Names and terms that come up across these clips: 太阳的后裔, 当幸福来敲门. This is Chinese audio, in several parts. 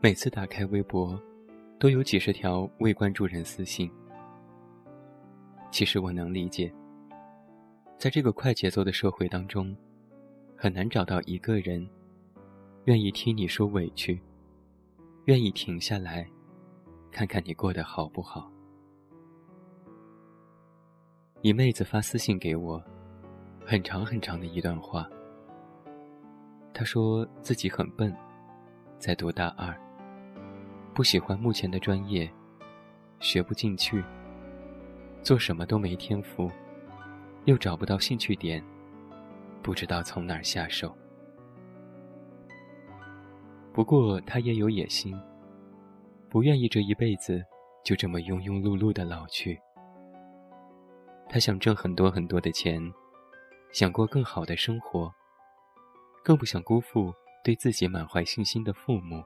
每次打开微博，都有几十条未关注人私信。其实我能理解，在这个快节奏的社会当中，很难找到一个人愿意听你说委屈，愿意停下来看看你过得好不好。一妹子发私信给我，很长很长的一段话。她说自己很笨，在读大二，不喜欢目前的专业，学不进去，做什么都没天赋，又找不到兴趣点，不知道从哪儿下手。不过他也有野心，不愿意这一辈子就这么庸庸碌碌地老去。他想挣很多很多的钱，想过更好的生活，更不想辜负对自己满怀信心的父母。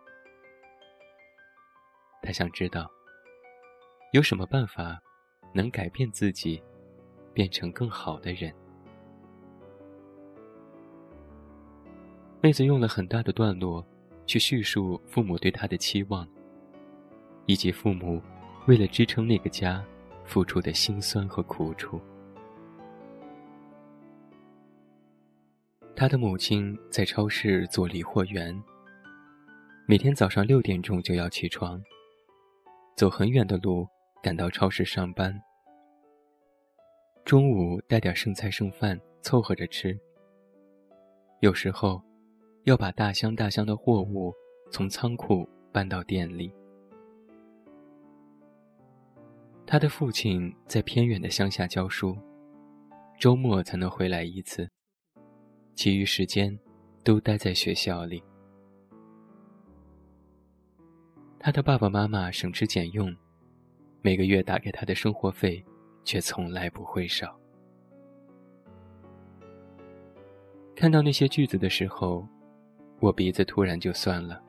他想知道有什么办法能改变自己，变成更好的人。妹子用了很大的段落去叙述父母对她的期望，以及父母为了支撑那个家付出的辛酸和苦楚。她的母亲在超市做理货员，每天早上6点钟就要起床，走很远的路赶到超市上班，中午带点剩菜剩饭凑合着吃，有时候要把大箱大箱的货物从仓库搬到店里。他的父亲在偏远的乡下教书，周末才能回来一次，其余时间都待在学校里。他的爸爸妈妈省吃俭用，每个月打给他的生活费却从来不会少。看到那些句子的时候，我鼻子突然就酸了，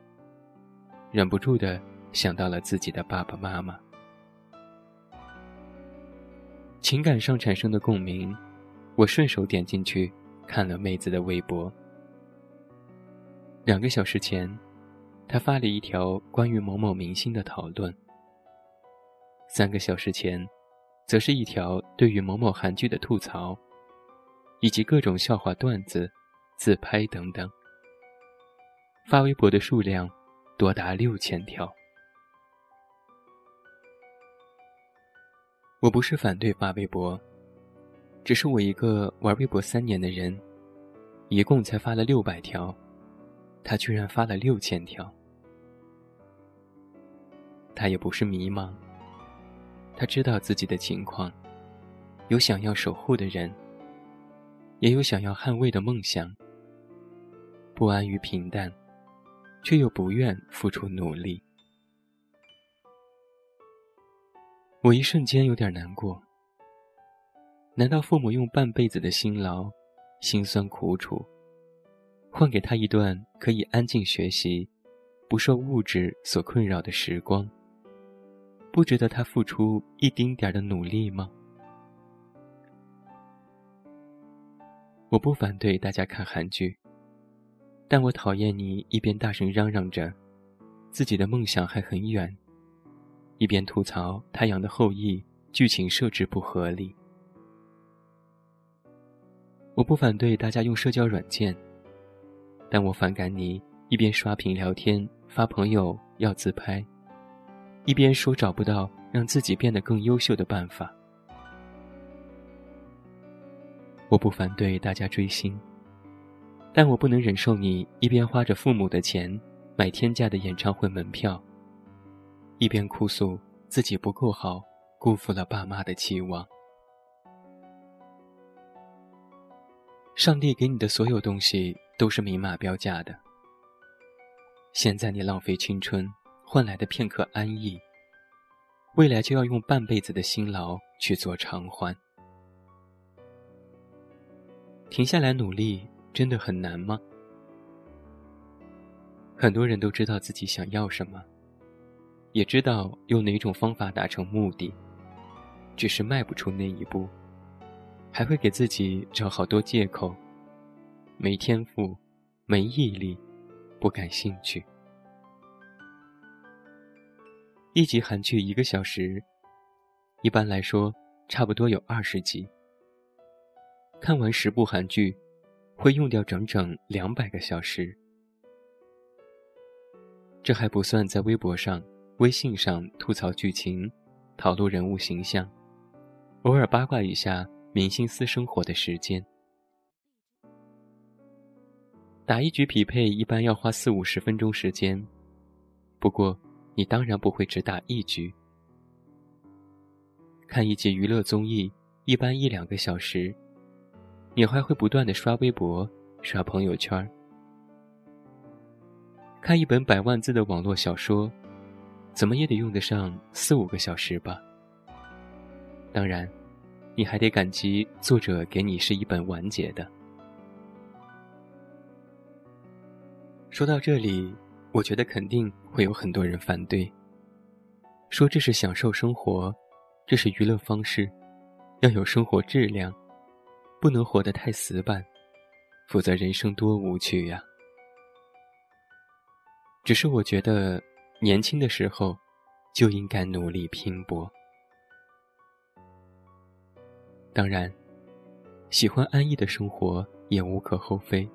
忍不住地想到了自己的爸爸妈妈。情感上产生的共鸣，我顺手点进去看了妹子的微博。2个小时前，她发了一条关于某某明星的讨论。3个小时前则是一条对于某某韩剧的吐槽，以及各种笑话段子、自拍等等。发微博的数量多达6000条。我不是反对发微博，只是我一个玩微博3年的人，一共才发了600条，他居然发了6000条。他也不是迷茫，他知道自己的情况，有想要守护的人，也有想要捍卫的梦想，不安于平淡，却又不愿付出努力。我一瞬间有点难过，难道父母用半辈子的辛劳、辛酸苦楚，换给他一段可以安静学习、不受物质所困扰的时光，不值得他付出一丁点的努力吗？我不反对大家看韩剧，但我讨厌你一边大声嚷嚷着自己的梦想还很远，一边吐槽《太阳的后裔》剧情设置不合理。我不反对大家用社交软件，但我反感你一边刷屏聊天、发朋友要自拍，一边说找不到让自己变得更优秀的办法。我不反对大家追星，但我不能忍受你一边花着父母的钱买天价的演唱会门票，一边哭诉自己不够好，辜负了爸妈的期望。上帝给你的所有东西都是明码标价的，现在你浪费青春换来的片刻安逸，未来就要用半辈子的辛劳去做偿还。停下来努力真的很难吗？很多人都知道自己想要什么，也知道用哪种方法达成目的，只是迈不出那一步，还会给自己找好多借口，没天赋，没毅力，不感兴趣。一集韩剧1个小时，一般来说差不多有20集。看完10部韩剧，会用掉整整200个小时。这还不算在微博上、微信上吐槽剧情、讨论人物形象，偶尔八卦一下明星私生活的时间。打一局匹配一般要花40-50分钟时间，不过你当然不会只打一局。看一集娱乐综艺一般1-2个小时，你还会不断地刷微博、刷朋友圈。看一本100万字的网络小说，怎么也得用得上4-5个小时吧。当然，你还得感激作者给你是一本完结的。说到这里，我觉得肯定会有很多人反对，说这是享受生活，这是娱乐方式，要有生活质量，不能活得太死板，否则人生多无趣呀。只是我觉得年轻的时候就应该努力拼搏。当然，喜欢安逸的生活也无可厚非，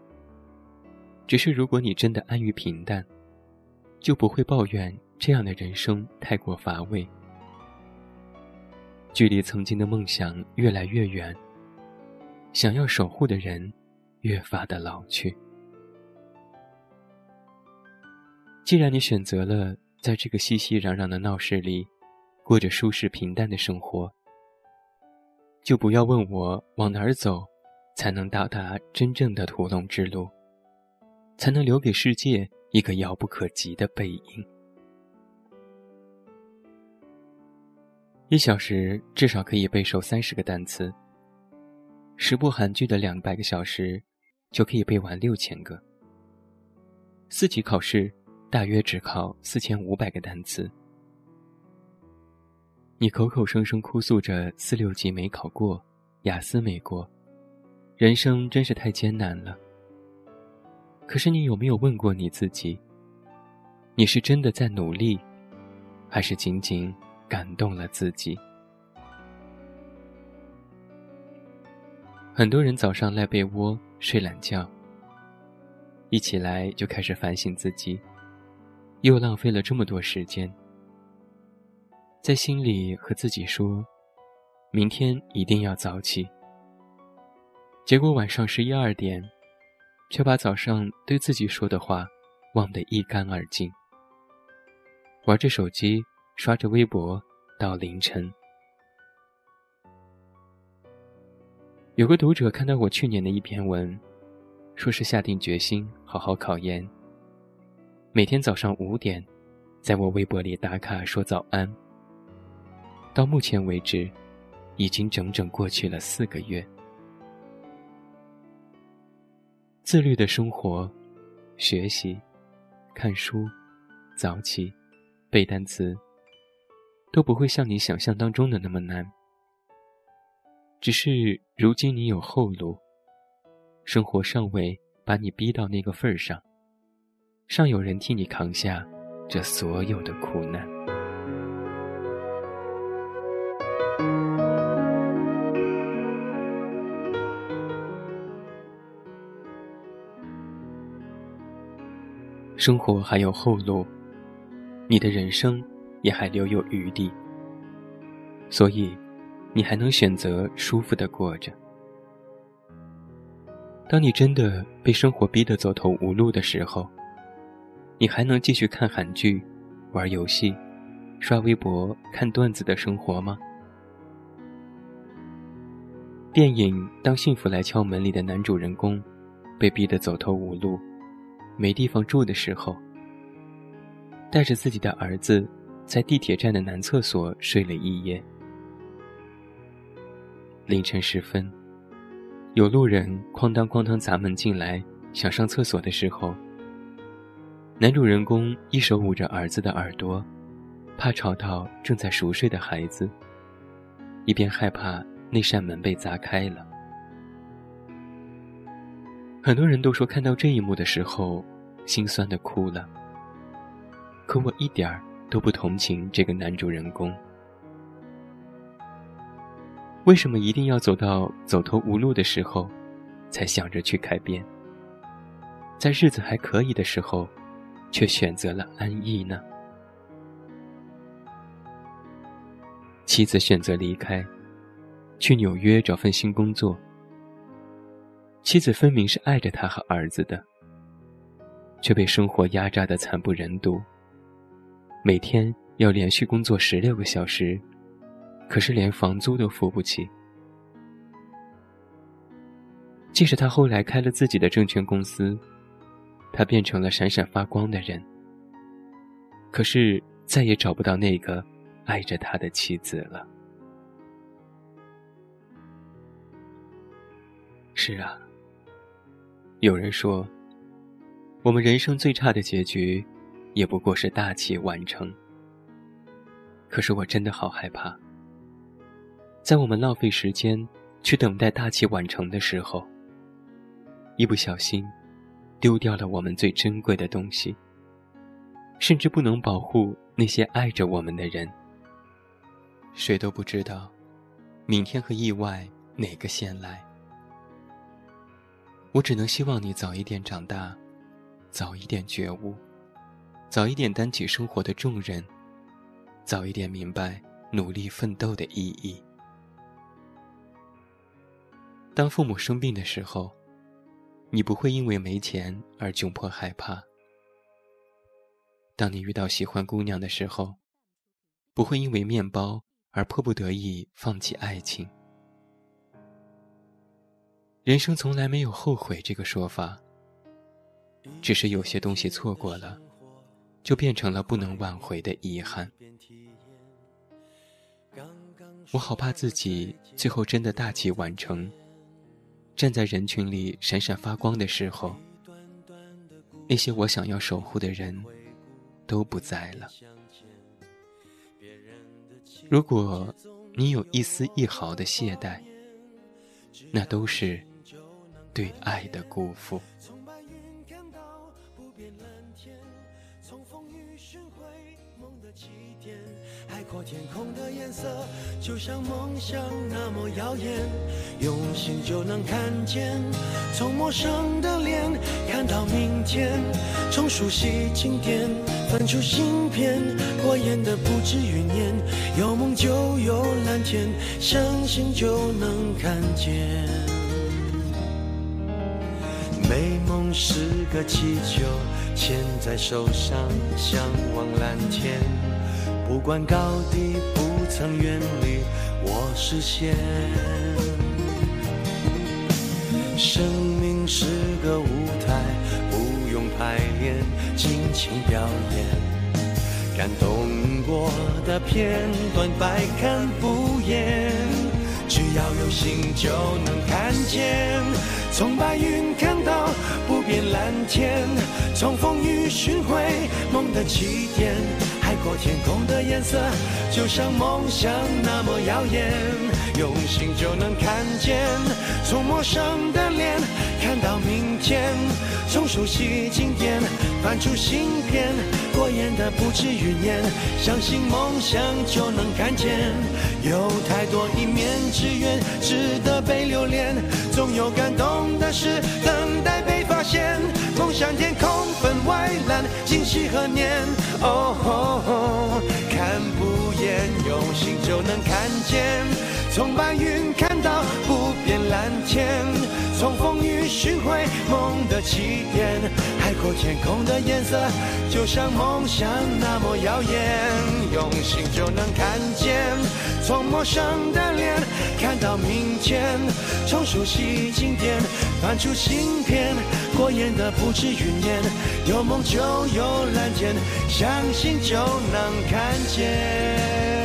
只是如果你真的安于平淡，就不会抱怨这样的人生太过乏味。距离曾经的梦想越来越远，想要守护的人越发的老去。既然你选择了在这个熙熙攘攘的闹市里过着舒适平淡的生活，就不要问我往哪儿走才能到达真正的屠龙之路，才能留给世界一个遥不可及的背影。1小时至少可以背熟30个单词，10部韩剧的200个小时就可以背完6000个。4级考试大约只考4500个单词。你口口声声哭诉着4、6级没考过，雅思没过，人生真是太艰难了。可是你有没有问过你自己，你是真的在努力，还是仅仅感动了自己？很多人早上赖被窝睡懒觉，一起来就开始反省自己，又浪费了这么多时间。在心里和自己说，明天一定要早起，结果晚上11、2点却把早上对自己说的话忘得一干二净，玩着手机，刷着微博到凌晨。有个读者看到我去年的一篇文，说是下定决心好好考研，每天早上5点在我微博里打卡说早安。到目前为止，已经整整过去了4个月。自律的生活，学习、看书、早起、背单词，都不会像你想象当中的那么难。只是如今你有后路，生活尚未把你逼到那个份儿上，尚有人替你扛下这所有的苦难。生活还有后路，你的人生也还留有余地，所以你还能选择舒服地过着。当你真的被生活逼得走投无路的时候，你还能继续看韩剧、玩游戏、刷微博、看段子的生活吗？电影《当幸福来敲门》里的男主人公被逼得走投无路，没地方住的时候，带着自己的儿子在地铁站的男厕所睡了一夜。凌晨时分，有路人哐当哐当砸门进来，想上厕所的时候，男主人公一手捂着儿子的耳朵，怕吵到正在熟睡的孩子，一边害怕那扇门被砸开了。很多人都说看到这一幕的时候心酸地哭了，可我一点儿都不同情这个男主人公。为什么一定要走到走投无路的时候才想着去改变，在日子还可以的时候却选择了安逸呢？妻子选择离开，去纽约找份新工作。妻子分明是爱着他和儿子的，却被生活压榨得惨不忍睹，每天要连续工作16个小时，可是连房租都付不起。即使他后来开了自己的证券公司，他变成了闪闪发光的人，可是再也找不到那个爱着他的妻子了。是啊，有人说，我们人生最差的结局也不过是大器晚成。可是我真的好害怕，在我们浪费时间去等待大器晚成的时候，一不小心丢掉了我们最珍贵的东西，甚至不能保护那些爱着我们的人。谁都不知道明天和意外哪个先来。我只能希望你早一点长大，早一点觉悟，早一点担起生活的重任，早一点明白努力奋斗的意义。当父母生病的时候，你不会因为没钱而窘迫害怕。当你遇到喜欢姑娘的时候，不会因为面包而迫不得已放弃爱情。人生从来没有后悔这个说法，只是有些东西错过了，就变成了不能挽回的遗憾。我好怕自己最后真的大器晚成，站在人群里闪闪发光的时候，那些我想要守护的人都不在了。如果你有一丝一毫的懈怠，那都是对爱的辜负。海阔天空的颜色就像梦想那么耀眼，用心就能看见，从陌生的脸看到明天，从熟悉经典翻出新篇，过眼的不止云烟，有梦就有蓝天，相信就能看见。美梦是个气球，牵在手上向往蓝天，不管高低，不曾远离我视线。生命是个舞台，不用排练，尽情表演。感动过的片段，百看不厌。只要有心，就能看见。从白云看到不变蓝天，从风雨寻回梦的起点。海阔天空的颜色就像梦想那么耀眼，用心就能看见，从陌生的脸看到明天，从熟悉经典翻出新篇，过眼的不止云烟，相信梦想就能看见。有太多一面之缘值得被留恋，总有感动的事等待被发现，梦想天空分外蓝，今夕何年，哦吼看不厌，用心就能看见，从白云看到不变蓝天，从风雨寻回梦的起点。海阔天空的颜色就像梦想那么耀眼，用心就能看见，从陌生的脸看到明天，从熟悉经典翻出新篇，过眼的不止云烟，有梦就有蓝天，相信就能看见。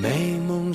美梦